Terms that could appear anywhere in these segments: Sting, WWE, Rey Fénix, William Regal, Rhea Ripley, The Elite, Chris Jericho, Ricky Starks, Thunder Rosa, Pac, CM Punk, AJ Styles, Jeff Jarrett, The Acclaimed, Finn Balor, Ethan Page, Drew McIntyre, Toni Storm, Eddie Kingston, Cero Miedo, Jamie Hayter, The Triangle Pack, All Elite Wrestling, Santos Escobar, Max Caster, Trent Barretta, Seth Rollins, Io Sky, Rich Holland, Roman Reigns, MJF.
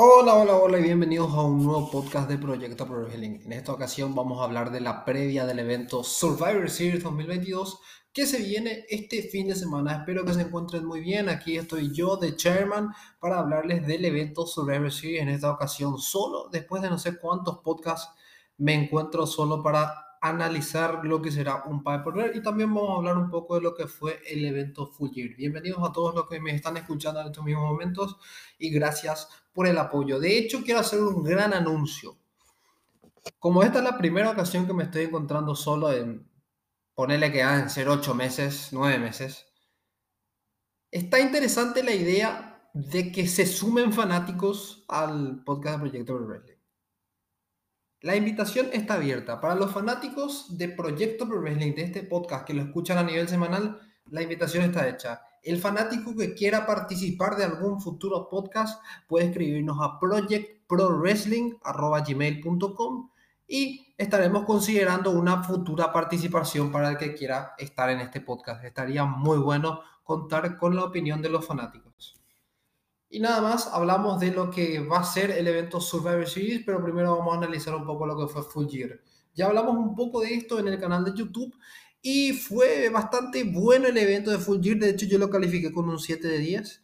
Hola, hola, hola y bienvenidos a un nuevo podcast de Proyecto Pro Wrestling. En esta ocasión vamos a hablar de la previa del evento Survivor Series 2022 que se viene este fin de semana. Espero que se encuentren muy bien. Aquí estoy yo, The Chairman, para hablarles del evento Survivor Series en esta ocasión solo. Después de no sé cuántos podcasts me encuentro solo para analizar lo que será un pay-per-view y también vamos a hablar un poco de lo que fue el evento Full Gear. Bienvenidos a todos los que me están escuchando en estos mismos momentos y gracias por el apoyo. De hecho, quiero hacer un gran anuncio. Como esta es la primera ocasión que me estoy encontrando solo en, ponerle que en ser 8 meses, 9 meses, está interesante la idea de que se sumen fanáticos al podcast de Proyecto Pro Wrestling. La invitación está abierta. Para los fanáticos de Proyecto Pro Wrestling, de este podcast que lo escuchan a nivel semanal, la invitación está hecha. El fanático que quiera participar de algún futuro podcast puede escribirnos a projectprowrestling@gmail.com y estaremos considerando una futura participación para el que quiera estar en este podcast. Estaría muy bueno contar con la opinión de los fanáticos. Y nada más, hablamos de lo que va a ser el evento Survivor Series, pero primero vamos a analizar un poco lo que fue Full Gear. Ya hablamos un poco de esto en el canal de YouTube y fue bastante bueno el evento de Full Gear. De hecho, yo lo califiqué con un 7 de 10.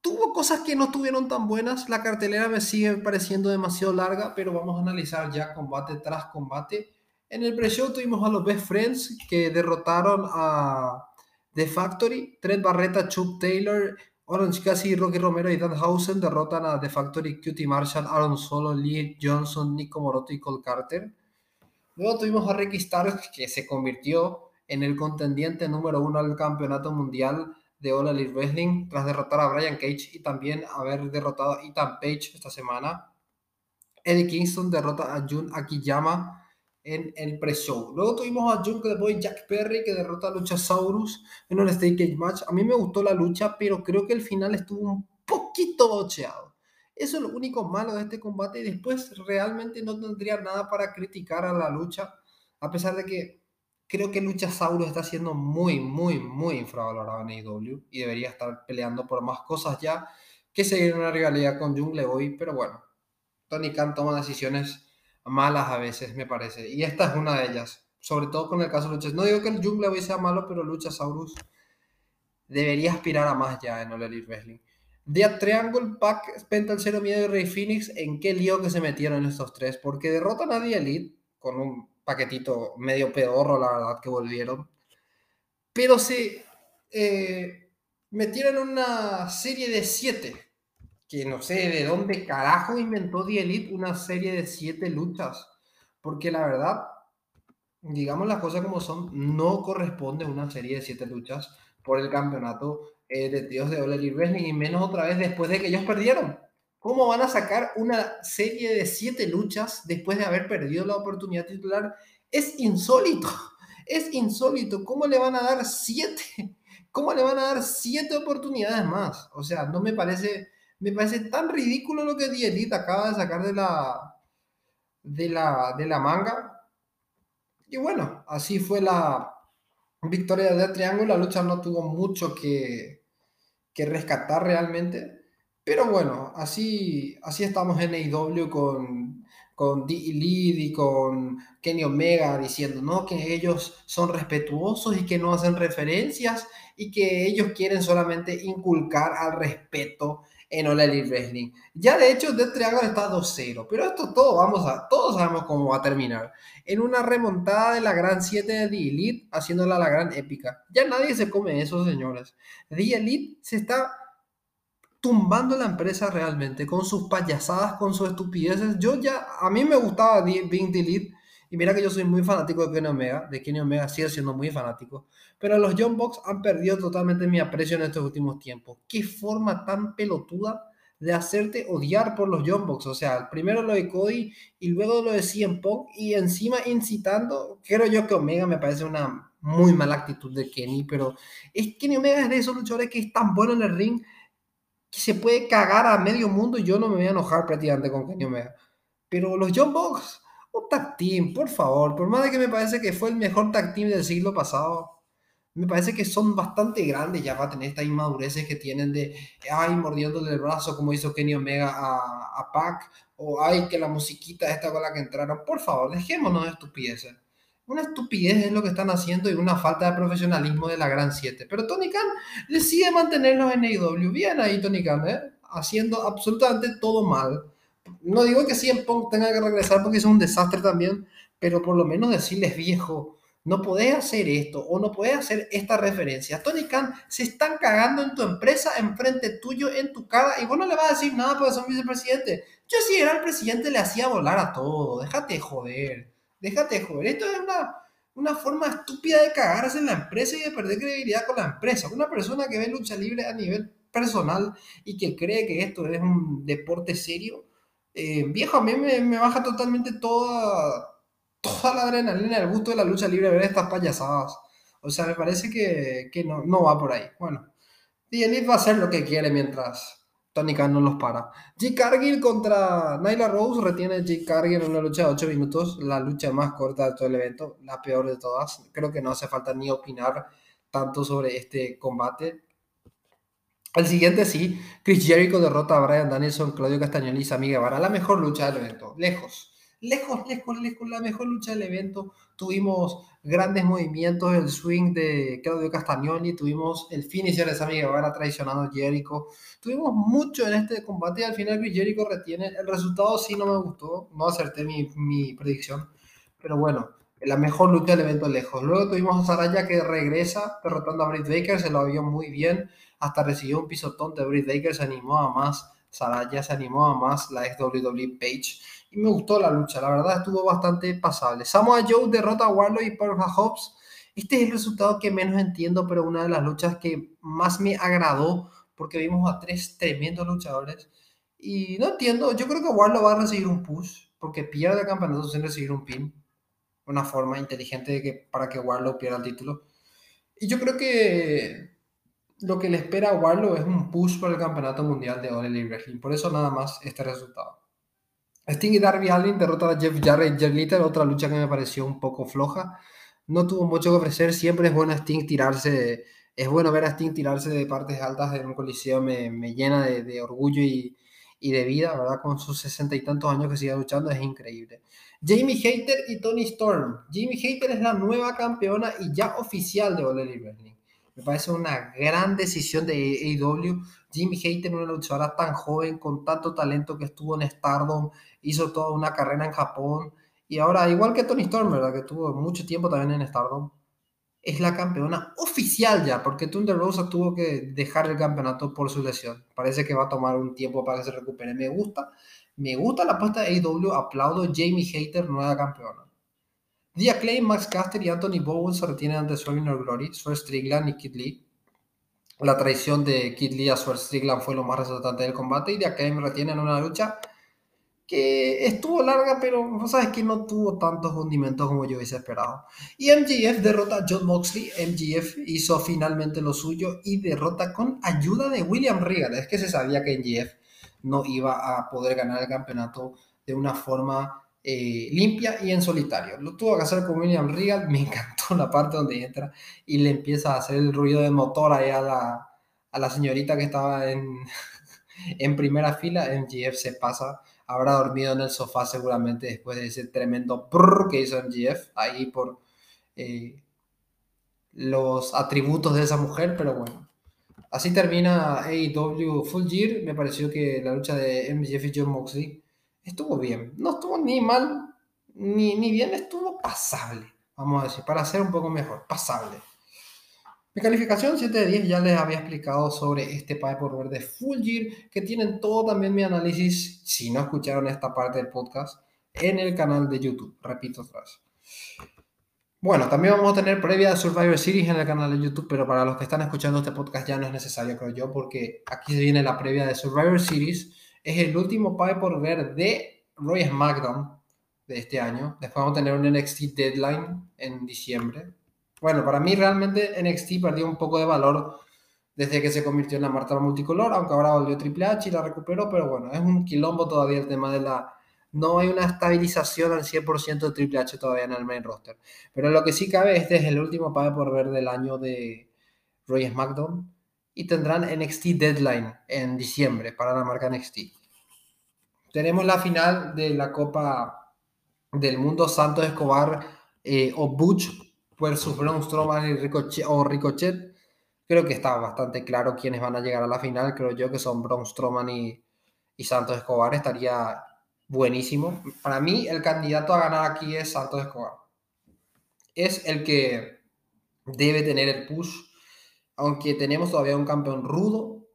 Tuvo cosas que no estuvieron tan buenas. La cartelera me sigue pareciendo demasiado larga, pero vamos a analizar ya combate tras combate. En el pre-show tuvimos a los Best Friends que derrotaron a The Factory, Trent Barretta, Chuck Taylor, Orange Cassidy, Rocky Romero y Danhausen derrotan a The Factory, Cutie Marshall, Aaron Solo, Lee Johnson, Nico Moroto y Cole Carter. Luego tuvimos a Ricky Starks, que se convirtió en el contendiente número 1 al campeonato mundial de All Elite Wrestling tras derrotar a Brian Cage y también haber derrotado a Ethan Page esta semana. Eddie Kingston derrota a Jun Akiyama en el pre-show. Luego tuvimos a Jungle Boy Jack Perry que derrota a Luchasaurus en un Steel Cage Match. A mí me gustó la lucha, pero creo que el final estuvo un poquito bocheado. Eso es lo único malo de este combate. Y después realmente no tendría nada para criticar a la lucha, a pesar de que creo que Luchasaurus está siendo muy, muy, muy infravalorado en AEW y debería estar peleando por más cosas ya que seguir una rivalidad con Jungle Boy. Pero bueno, Tony Khan toma decisiones malas a veces, me parece, y esta es una de ellas, sobre todo con el caso de Luchasaurus. No digo que el Jungle Boy sea malo, pero Luchasaurus debería aspirar a más ya en All Elite Wrestling. The Triangle Pack, Penta, el Cero Miedo y Rey Fénix, en qué lío que se metieron estos tres, porque derrotan a The Elite con un paquetito medio pedorro, la verdad, que volvieron, pero se metieron una serie de 7, que no sé de dónde carajo inventó The Elite una serie de 7 luchas, porque la verdad, digamos las cosas como son, no corresponde una serie de 7 luchas por el campeonato de tíos de All Elite Wrestling, y menos otra vez después de que ellos perdieron. ¿Cómo van a sacar una serie de 7 luchas después de haber perdido la oportunidad titular? Es insólito, es insólito. ¿Cómo le van a dar 7? ¿Cómo le van a dar 7 oportunidades más? O sea, no me parece... Me parece tan ridículo lo que The Elite acaba de sacar de la manga. Y bueno, así fue la victoria de Triángulo. La lucha no tuvo mucho que rescatar realmente. Pero bueno, así estamos en AEW con The Elite y con Kenny Omega diciendo, ¿no?, que ellos son respetuosos y que no hacen referencias y que ellos quieren solamente inculcar al respeto en All Elite Wrestling. Ya de hecho Death Triangle está 2-0, pero esto todos sabemos cómo va a terminar, en una remontada de la gran 7 de The Elite, haciéndola la gran épica. Ya nadie se come eso, señores. The Elite se está tumbando la empresa realmente, con sus payasadas, con sus estupideces. A mí me gustaba Big The Elite, y mira que yo soy muy fanático de Kenny Omega, sigue siendo muy fanático, pero los Young Bucks han perdido totalmente mi aprecio en estos últimos tiempos. Qué forma tan pelotuda de hacerte odiar por los Young Bucks. O sea, primero lo de Cody y luego lo de CM Punk, y encima incitando. Creo yo que Omega, me parece una muy mala actitud de Kenny, pero es Kenny Omega es de esos luchadores que es tan bueno en el ring que se puede cagar a medio mundo y yo no me voy a enojar prácticamente con Kenny Omega. Pero los Young Bucks, un tag team, por favor, por más de que me parece que fue el mejor tag team del siglo pasado, me parece que son bastante grandes ya para tener estas inmadureces que tienen de, ay, mordiéndole el brazo como hizo Kenny Omega a Pac, o ay, que la musiquita esta con la que entraron. Por favor, dejémonos de estupideces. Una estupidez es lo que están haciendo y una falta de profesionalismo de la Gran 7. Pero Tony Khan decide mantenerlos en AEW. Bien ahí Tony Khan, haciendo absolutamente todo mal. No digo que CM Punk tenga que regresar porque es un desastre también, pero por lo menos decirles, viejo, no podés hacer esto o no podés hacer esta referencia. Tony Khan, se están cagando en tu empresa, enfrente tuyo, en tu cara, y vos no le vas a decir nada porque son vicepresidente. Yo si era el presidente le hacía volar a todo. Déjate de joder. Déjate de joder. Esto es una forma estúpida de cagarse en la empresa y de perder credibilidad con la empresa. Una persona que ve lucha libre a nivel personal y que cree que esto es un deporte serio, viejo, a mí me baja totalmente toda la adrenalina, el gusto de la lucha libre, ver estas payasadas. O sea, me parece que no va por ahí. Bueno, The Elite va a hacer lo que quiere mientras Tony Khan no los para. J. Cargill contra Nyla Rose, retiene J. Cargill en una lucha de 8 minutos, la lucha más corta de todo el evento, la peor de todas. Creo que no hace falta ni opinar tanto sobre este combate. El siguiente sí, Chris Jericho derrota a Bryan Danielson, Claudio Castagnoli y Sammy Guevara. La mejor lucha del evento, lejos, la mejor lucha del evento. Tuvimos grandes movimientos, el swing de Claudio Castagnoli, tuvimos el finisher de Sammy Guevara traicionando a Jericho. Tuvimos mucho en este combate y al final Chris Jericho retiene. El resultado sí no me gustó, no acerté mi predicción, pero bueno, la mejor lucha del evento lejos. Luego tuvimos a Saraya que regresa derrotando a Britt Baker, se lo vio muy bien, hasta recibió un pisotón de Britt Baker, se animó a más Saraya, se animó a más la ex WWE Page, y me gustó la lucha, la verdad estuvo bastante pasable. Samoa Joe derrota a Wardlow y Parker Hobbs. Este es el resultado que menos entiendo, pero una de las luchas que más me agradó, porque vimos a tres tremendos luchadores, y no entiendo, yo creo que Wardlow va a recibir un push, porque pierde el campeonato sin recibir un pin, una forma inteligente para que Wardlow pierda el título. Y yo creo que lo que le espera a Wardlow es un push por el campeonato mundial de All Elite Wrestling. Por eso nada más este resultado. Sting y Darby Allin derrotan a Jeff Jarrett y Jerry Lethal, otra lucha que me pareció un poco floja. No tuvo mucho que ofrecer, siempre es bueno Sting tirarse. Es bueno ver a Sting tirarse de partes altas de un coliseo, me llena de orgullo y de vida, ¿verdad? Con sus 60 y tantos años que sigue luchando, es increíble. Jamie Hayter y Toni Storm. Jamie Hayter es la nueva campeona y ya oficial de All Elite Wrestling. Me parece una gran decisión de AEW. Jamie Hayter, una luchadora tan joven, con tanto talento, que estuvo en Stardom, hizo toda una carrera en Japón, y ahora, igual que Toni Storm, ¿verdad? Que tuvo mucho tiempo también en Stardom, es la campeona oficial ya, porque Thunder Rosa tuvo que dejar el campeonato por su lesión. Parece que va a tomar un tiempo para que se recupere. Me gusta la apuesta de AEW, aplaudo. Jamie Hayter, nueva campeona. The Acclaimed, Max Caster y Anthony Bowens se retienen ante Swerve in Our Glory, Swerve Strickland y Keith Lee. La traición de Keith Lee a Swerve Strickland fue lo más resaltante del combate, y The Acclaimed retienen una lucha que estuvo larga, pero no sabes que no tuvo tantos condimentos como yo hubiese esperado. Y MJF derrota a Jon Moxley. MJF hizo finalmente lo suyo y derrota con ayuda de William Regal. Es que se sabía que MJF no iba a poder ganar el campeonato de una forma limpia y en solitario. Lo tuvo que hacer con William Regal. Me encantó la parte donde entra y le empieza a hacer el ruido de motor ahí a la señorita que estaba en primera fila. MJF se pasa. Habrá dormido en el sofá seguramente después de ese tremendo prrr que hizo MJF ahí por los atributos de esa mujer, pero bueno. Así termina AEW Full Gear. Me pareció que la lucha de MJF y Jon Moxley estuvo bien. No estuvo ni mal ni bien, estuvo pasable. Vamos a decir, para ser un poco mejor, pasable. Mi calificación 7 de 10, ya les había explicado sobre este pay por ver de Full Gear, que tienen todo también mi análisis, si no escucharon esta parte del podcast, en el canal de YouTube, repito atrás. Bueno, también vamos a tener previa de Survivor Series en el canal de YouTube, pero para los que están escuchando este podcast ya no es necesario, creo yo, porque aquí se viene la previa de Survivor Series, es el último pay por ver de Royal SmackDown de este año. Después vamos a tener un NXT Deadline en diciembre. Bueno, para mí realmente NXT perdió un poco de valor desde que se convirtió en la marca multicolor, aunque ahora volvió Triple H y la recuperó, pero bueno, es un quilombo todavía el tema de la no hay una estabilización al 100% de Triple H todavía en el main roster. Pero lo que sí cabe, este es el último pago por ver del año de Roy SmackDown. Y tendrán NXT Deadline en diciembre para la marca NXT. Tenemos la final de la Copa del Mundo, Santos Escobar o Butch versus Braun Strowman y Ricochet. Creo que está bastante claro quiénes van a llegar a la final. Creo yo que son Braun Strowman y Santos Escobar. Estaría buenísimo. Para mí, el candidato a ganar aquí es Santos Escobar. Es el que debe tener el push. Aunque tenemos todavía un campeón rudo.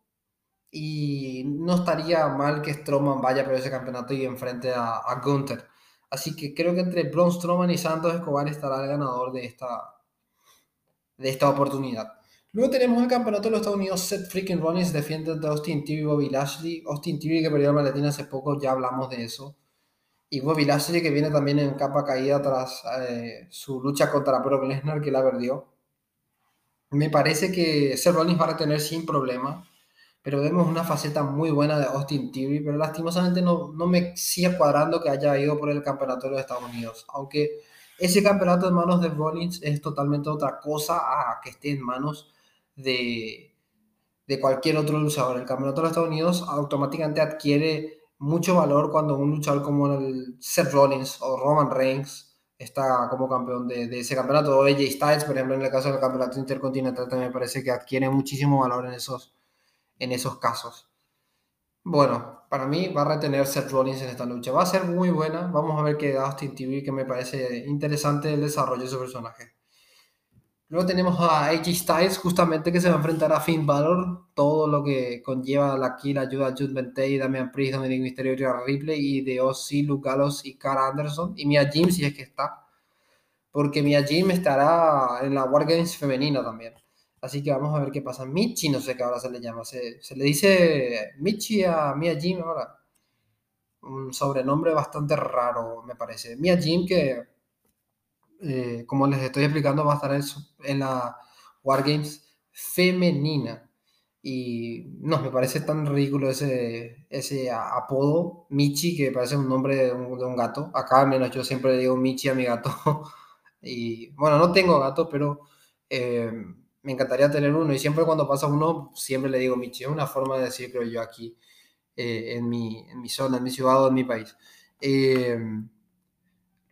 Y no estaría mal que Strowman vaya por ese campeonato y enfrente a Gunther. Así que creo que entre Braun Strowman y Santos Escobar estará el ganador de esta oportunidad. Luego tenemos el campeonato de los Estados Unidos. Seth freaking Rollins defiende ante Austin Theory y Bobby Lashley. Austin Theory, que perdió el maletín hace poco, ya hablamos de eso. Y Bobby Lashley, que viene también en capa caída tras su lucha contra Brock Lesnar, que la perdió. Me parece que Seth Rollins va a retener sin problema, pero vemos una faceta muy buena de Austin Theory, pero lastimosamente no me sigue cuadrando que haya ido por el campeonato de los Estados Unidos, aunque ese campeonato en manos de Rollins es totalmente otra cosa a que esté en manos de cualquier otro luchador. El campeonato de los Estados Unidos automáticamente adquiere mucho valor cuando un luchador como el Seth Rollins o Roman Reigns está como campeón de ese campeonato, o AJ Styles, por ejemplo, en el caso del campeonato intercontinental, también me parece que adquiere muchísimo valor en esos casos. Bueno, para mí va a retener Seth Rollins en esta lucha, va a ser muy buena, vamos a ver qué da Austin Theory, que me parece interesante el desarrollo de su personaje. Luego tenemos a AJ Styles, justamente, que se va a enfrentar a Finn Balor, todo lo que conlleva aquí la ayuda a Jude Bentay, Damian Priest, Dominic Mysterio, Rhea Ripley, y de Ozzy, Luke Gallows y Cara Anderson, y Mia Yim, si es que está, porque Mia Yim estará en la Wargames femenina también, así que vamos a ver qué pasa. Michi, no sé qué ahora se le llama, se le dice Michi a Mia Yim ahora, un sobrenombre bastante raro me parece. Mia Yim, que como les estoy explicando, va a estar en la Wargames femenina. Y no, me parece tan ridículo ese apodo Michi, que parece un nombre de un gato. Acá al menos yo siempre le digo Michi a mi gato. Y bueno, no tengo gato, pero me encantaría tener uno. Y siempre cuando pasa uno, siempre le digo Michi. Es una forma de decir, creo yo, aquí en mi zona, en mi ciudad o en mi país.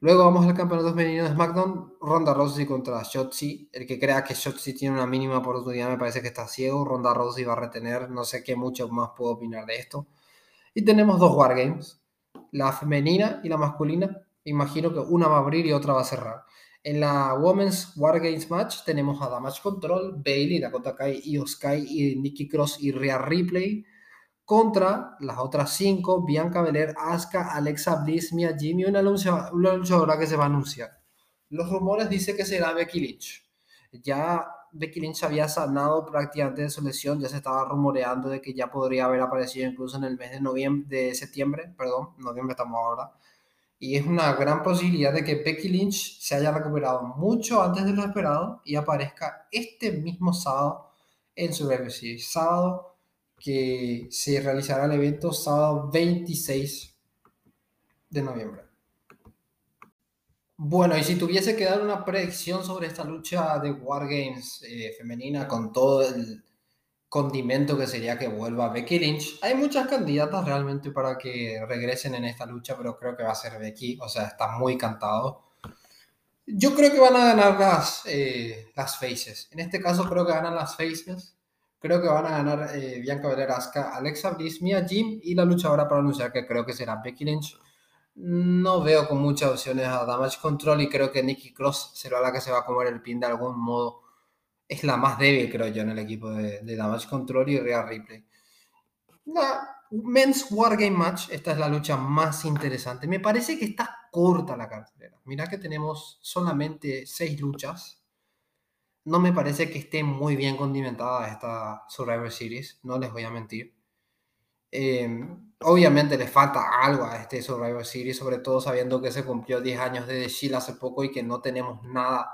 Luego vamos al campeonato femenino de SmackDown, Ronda Rousey contra Shotzi. El que crea que Shotzi tiene una mínima oportunidad me parece que está ciego. Ronda Rousey va a retener, no sé qué mucho más puedo opinar de esto. Y tenemos dos Wargames, la femenina y la masculina. Imagino que una va a abrir y otra va a cerrar. En la Women's Wargames Match tenemos a Damage Control, Bayley, Dakota Kai, Io Sky y Nikki Cross y Rhea Ripley. Contra las otras 5, Bianca Belair, Asuka, Alexa Bliss, Mia Yim y una luchadora que se va a anunciar. Los rumores dicen que será Becky Lynch. Ya Becky Lynch había sanado prácticamente de su lesión, ya se estaba rumoreando de que ya podría haber aparecido incluso en el mes de septiembre, noviembre estamos ahora. Y es una gran posibilidad de que Becky Lynch se haya recuperado mucho antes de lo esperado y aparezca este mismo sábado en Survivor Series. Sábado que se realizará el evento sábado 26 de noviembre. Bueno, y si tuviese que dar una predicción sobre esta lucha de Wargames femenina, con todo el condimento que sería que vuelva Becky Lynch, hay muchas candidatas realmente para que regresen en esta lucha, pero creo que va a ser Becky, o sea, está muy cantado. Yo creo que van a ganar las faces. En este caso creo que ganan las faces. Creo que van a ganar Bianca Belair, Asuka, Alexa Bliss, Mia Yim y la luchadora para anunciar, que creo que será Becky Lynch. No veo con muchas opciones a Damage Control y creo que Nikki Cross será la que se va a comer el pin de algún modo. Es la más débil, creo yo, en el equipo de Damage Control y Rhea Ripley. La Men's Wargame Match, esta es la lucha más interesante. Me parece que está corta la cartelera. Mirá que tenemos solamente 6 luchas. No me parece que esté muy bien condimentada esta Survivor Series, no les voy a mentir. Obviamente le falta algo a este Survivor Series, sobre todo sabiendo que se cumplió 10 años de The Shield hace poco y que no tenemos nada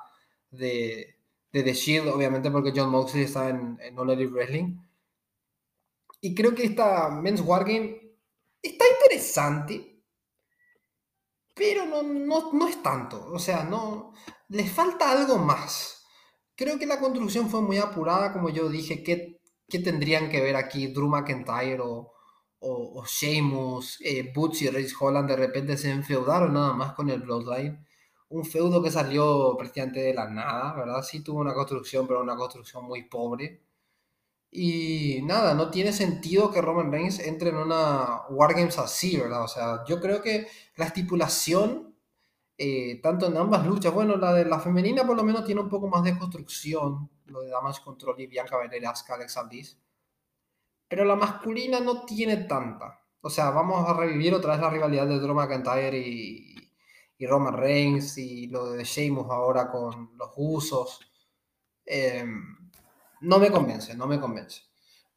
de The Shield, obviamente porque Jon Moxley está en All Elite Wrestling. Y creo que esta Men's Wargame está interesante, pero no es tanto. O sea, no, les falta algo más. Creo que la construcción fue muy apurada, como yo dije. ¿Qué tendrían que ver aquí Drew McIntyre o Sheamus, Butch y Rich Holland? De repente se enfeudaron nada más con el Bloodline. Un feudo que salió prácticamente de la nada, ¿verdad? Sí tuvo una construcción, pero una construcción muy pobre. Y nada, no tiene sentido que Roman Reigns entre en una Wargames así, ¿verdad? O sea, yo creo que la estipulación, tanto en ambas luchas, bueno, la de la femenina por lo menos tiene un poco más de construcción, lo de Damage Control y Bianca Belair, Asuka, Alexa Bliss. Pero la masculina no tiene tanta. O sea, vamos a revivir otra vez la rivalidad de Drew McIntyre y Roman Reigns, y lo de Sheamus ahora con los Usos. No me convence.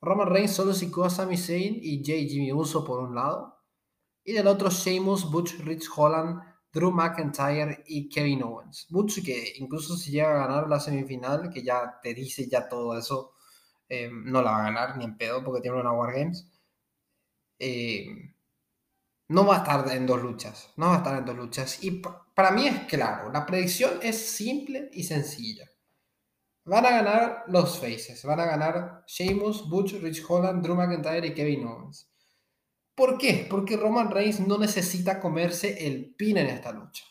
Roman Reigns solo sicó a Sami Zayn y Jimmy Uso por un lado, y del otro Sheamus, Butch, Rich Holland, Drew McIntyre y Kevin Owens. Butch, que incluso si llega a ganar la semifinal, que ya te dice ya todo eso, no la va a ganar ni en pedo porque tiene una Wargames. No va a estar en dos luchas. Y para mí es claro, la predicción es simple y sencilla. Van a ganar los faces. Van a ganar Sheamus, Butch, Rich Holland, Drew McIntyre y Kevin Owens. ¿Por qué? Porque Roman Reigns no necesita comerse el pin en esta lucha.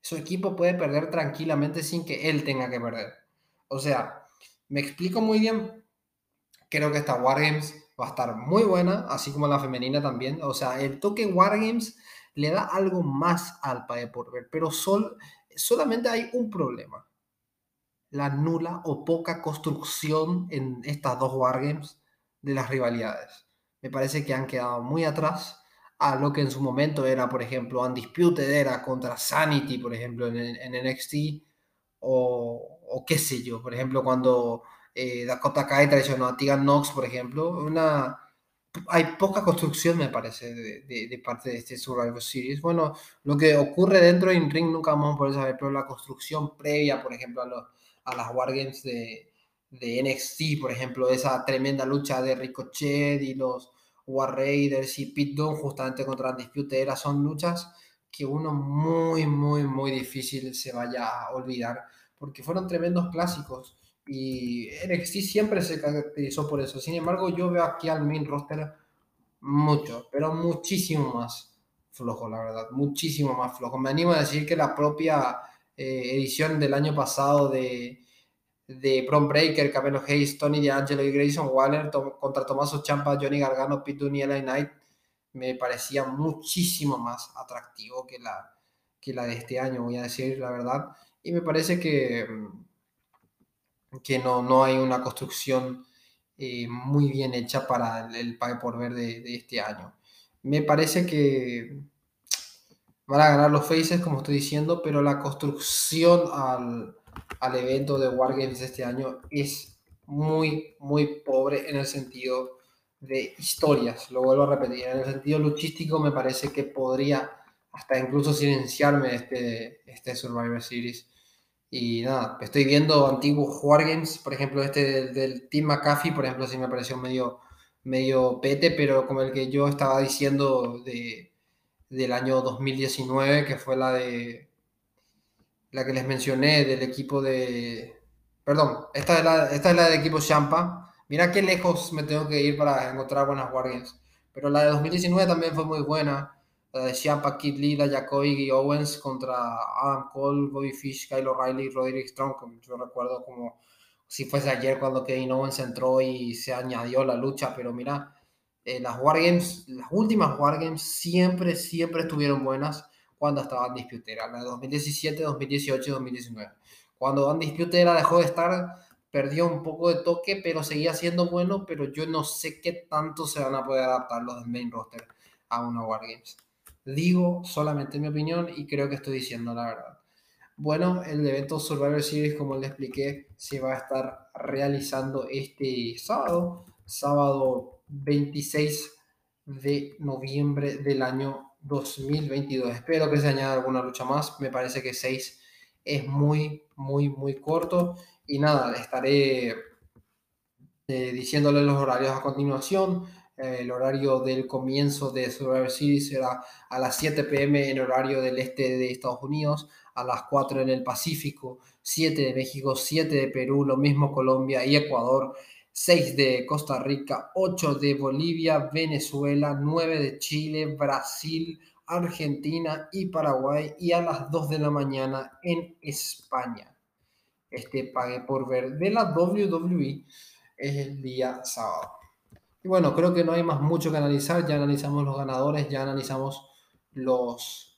Su equipo puede perder tranquilamente sin que él tenga que perder. O sea, me explico muy bien. Creo que esta Wargames va a estar muy buena, así como la femenina también. O sea, el toque Wargames le da algo más al pay por ver, pero solamente hay un problema: la nula o poca construcción en estas dos Wargames de las rivalidades. Me parece que han quedado muy atrás a lo que en su momento era, por ejemplo, Undisputed Era contra Sanity, por ejemplo, en NXT, o qué sé yo, por ejemplo, cuando Dakota Kai traicionó a Tegan Nox, por ejemplo. Hay poca construcción, me parece, de parte de este Survivor Series. Bueno, lo que ocurre dentro de in-ring nunca vamos a poder saber, pero la construcción previa, por ejemplo, a las Wargames de NXT, por ejemplo, esa tremenda lucha de Ricochet y los War Raiders y Pete Dunne justamente contra Undisputed Era, son luchas que uno muy, muy, muy difícil se vaya a olvidar, porque fueron tremendos clásicos. Y NXT siempre se caracterizó por eso. Sin embargo, yo veo aquí al main roster mucho, pero muchísimo más flojo, la verdad. Muchísimo más flojo. Me animo a decir que la propia edición del año pasado de Bron Breakker, Carmelo Hayes, Tony D'Angelo y Grayson Waller contra Tommaso Ciampa, Johnny Gargano, Pete Dunne y LA Knight, me parecía muchísimo más atractivo que la de este año, voy a decir la verdad. Y me parece que no hay una construcción muy bien hecha para el pay por ver de este año. Me parece que van a ganar los faces, como estoy diciendo, pero la construcción al evento de Wargames este año es muy, muy pobre en el sentido de historias. Lo vuelvo a repetir, en el sentido luchístico me parece que podría hasta incluso silenciarme este Survivor Series. Y nada, estoy viendo antiguos Wargames, por ejemplo este del Team McAfee, por ejemplo, sí me pareció medio pete, pero como el que yo estaba diciendo del año 2019, que fue la que les mencioné del equipo de... Perdón, esta es la del equipo Ciampa. Mirá qué lejos me tengo que ir para encontrar buenas Wargames. Pero la de 2019 también fue muy buena. La de Ciampa, Keith Lee, la Jacoby y Owens contra Adam Cole, Bobby Fish, Kyle O'Reilly y Roderick Strong, que yo recuerdo como si fuese ayer cuando Kevin Owens entró y se añadió la lucha. Pero mira, las últimas Wargames siempre estuvieron buenas cuando estaba Undisputed Era, la de 2017, 2018 y 2019. Cuando Undisputed Era dejó de estar, perdió un poco de toque, pero seguía siendo bueno. Pero yo no sé qué tanto se van a poder adaptar los del main roster a una Wargames. Digo solamente mi opinión y creo que estoy diciendo la verdad. Bueno, el evento Survivor Series, como les expliqué, se va a estar realizando este sábado 26 de noviembre del año 2022. Espero que se añada alguna lucha más. Me parece que 6 es muy, muy, muy corto. Y nada, estaré diciéndole los horarios a continuación. el horario del comienzo de Survivor Series era a las 7 p.m. en horario del este de Estados Unidos, a las 4 en el Pacífico, 7 de México, 7 de Perú, lo mismo Colombia y Ecuador, 6 de Costa Rica, 8 de Bolivia, Venezuela, 9 de Chile, Brasil, Argentina y Paraguay, y a las 2 de la mañana en España. Este pagué por ver de la WWE es el día sábado. Y bueno, creo que no hay más mucho que analizar. Ya analizamos los ganadores, ya analizamos mis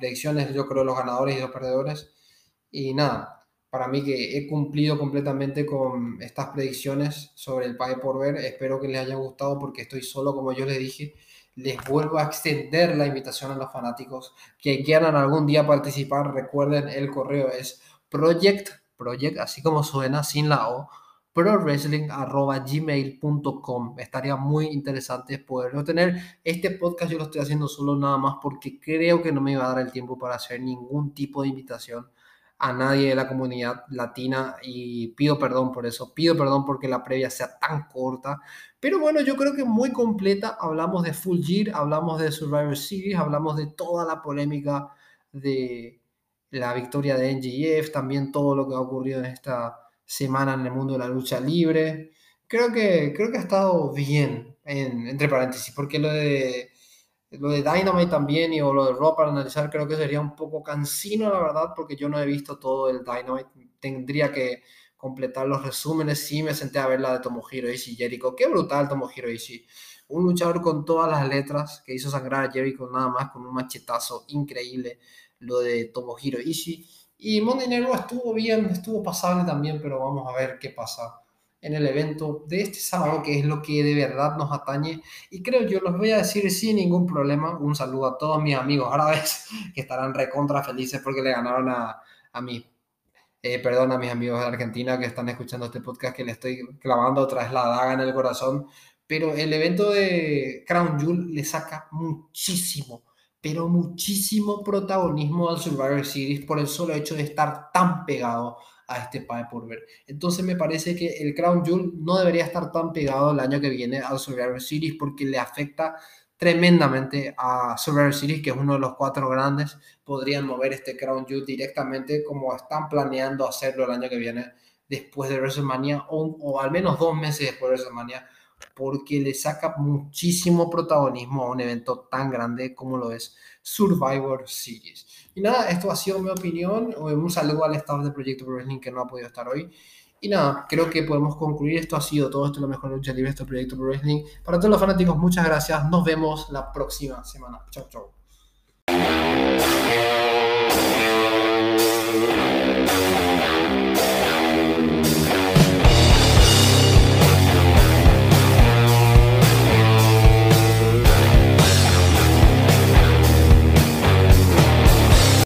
predicciones, yo creo los ganadores y los perdedores. Y nada, para mí que he cumplido completamente con estas predicciones sobre el pagué por ver. Espero que les haya gustado porque estoy solo, como yo les dije. Les vuelvo a extender la invitación a los fanáticos que quieran algún día participar. Recuerden, el correo es Project, así como suena, sin la O, prowrestling@gmail.com. Estaría muy interesante poderlo tener. Este podcast yo lo estoy haciendo solo nada más porque creo que no me iba a dar el tiempo para hacer ningún tipo de invitación a nadie de la comunidad latina, y pido perdón por eso, pido perdón porque la previa sea tan corta, pero bueno, yo creo que muy completa. Hablamos de Full Gear, hablamos de Survivor Series, hablamos de toda la polémica de la victoria de MJF, también todo lo que ha ocurrido en esta semana en el mundo de la lucha libre. Creo que ha estado bien, entre paréntesis, porque lo de Dynamite también y o lo de Raw para analizar creo que sería un poco cansino, la verdad, porque yo no he visto todo el Dynamite. Tendría que completar los resúmenes. Sí, me senté a ver la de Tomohiro Ishii, Jericho. ¡Qué brutal Tomohiro Ishii! Un luchador con todas las letras que hizo sangrar a Jericho nada más con un machetazo increíble, lo de Tomohiro Ishii. Y Monday Night Raw estuvo bien, estuvo pasable también, pero vamos a ver qué pasa en el evento de este sábado, que es lo que de verdad nos atañe, y creo yo los voy a decir sin ningún problema. Un saludo a todos mis amigos árabes que estarán recontra felices porque le ganaron a mis amigos de Argentina que están escuchando este podcast, que le estoy clavando otra vez la daga en el corazón, pero el evento de Crown Jewel le saca muchísimo, pero muchísimo protagonismo al Survivor Series por el solo hecho de estar tan pegado a este pague por ver. Entonces me parece que el Crown Jewel no debería estar tan pegado el año que viene al Survivor Series porque le afecta tremendamente a Survivor Series, que es uno de los 4 grandes. Podrían mover este Crown Jewel directamente como están planeando hacerlo el año que viene después de WrestleMania o al menos 2 meses después de WrestleMania, porque le saca muchísimo protagonismo a un evento tan grande como lo es Survivor Series. Y nada, esto ha sido mi opinión. Un saludo al staff de Proyecto Pro Wrestling que no ha podido estar hoy. Y nada, creo que podemos concluir. Esto ha sido todo. Esto es lo mejor de lucha libre. Esto es Proyecto Pro Wrestling. Para todos los fanáticos, muchas gracias. Nos vemos la próxima semana. Chau, chau.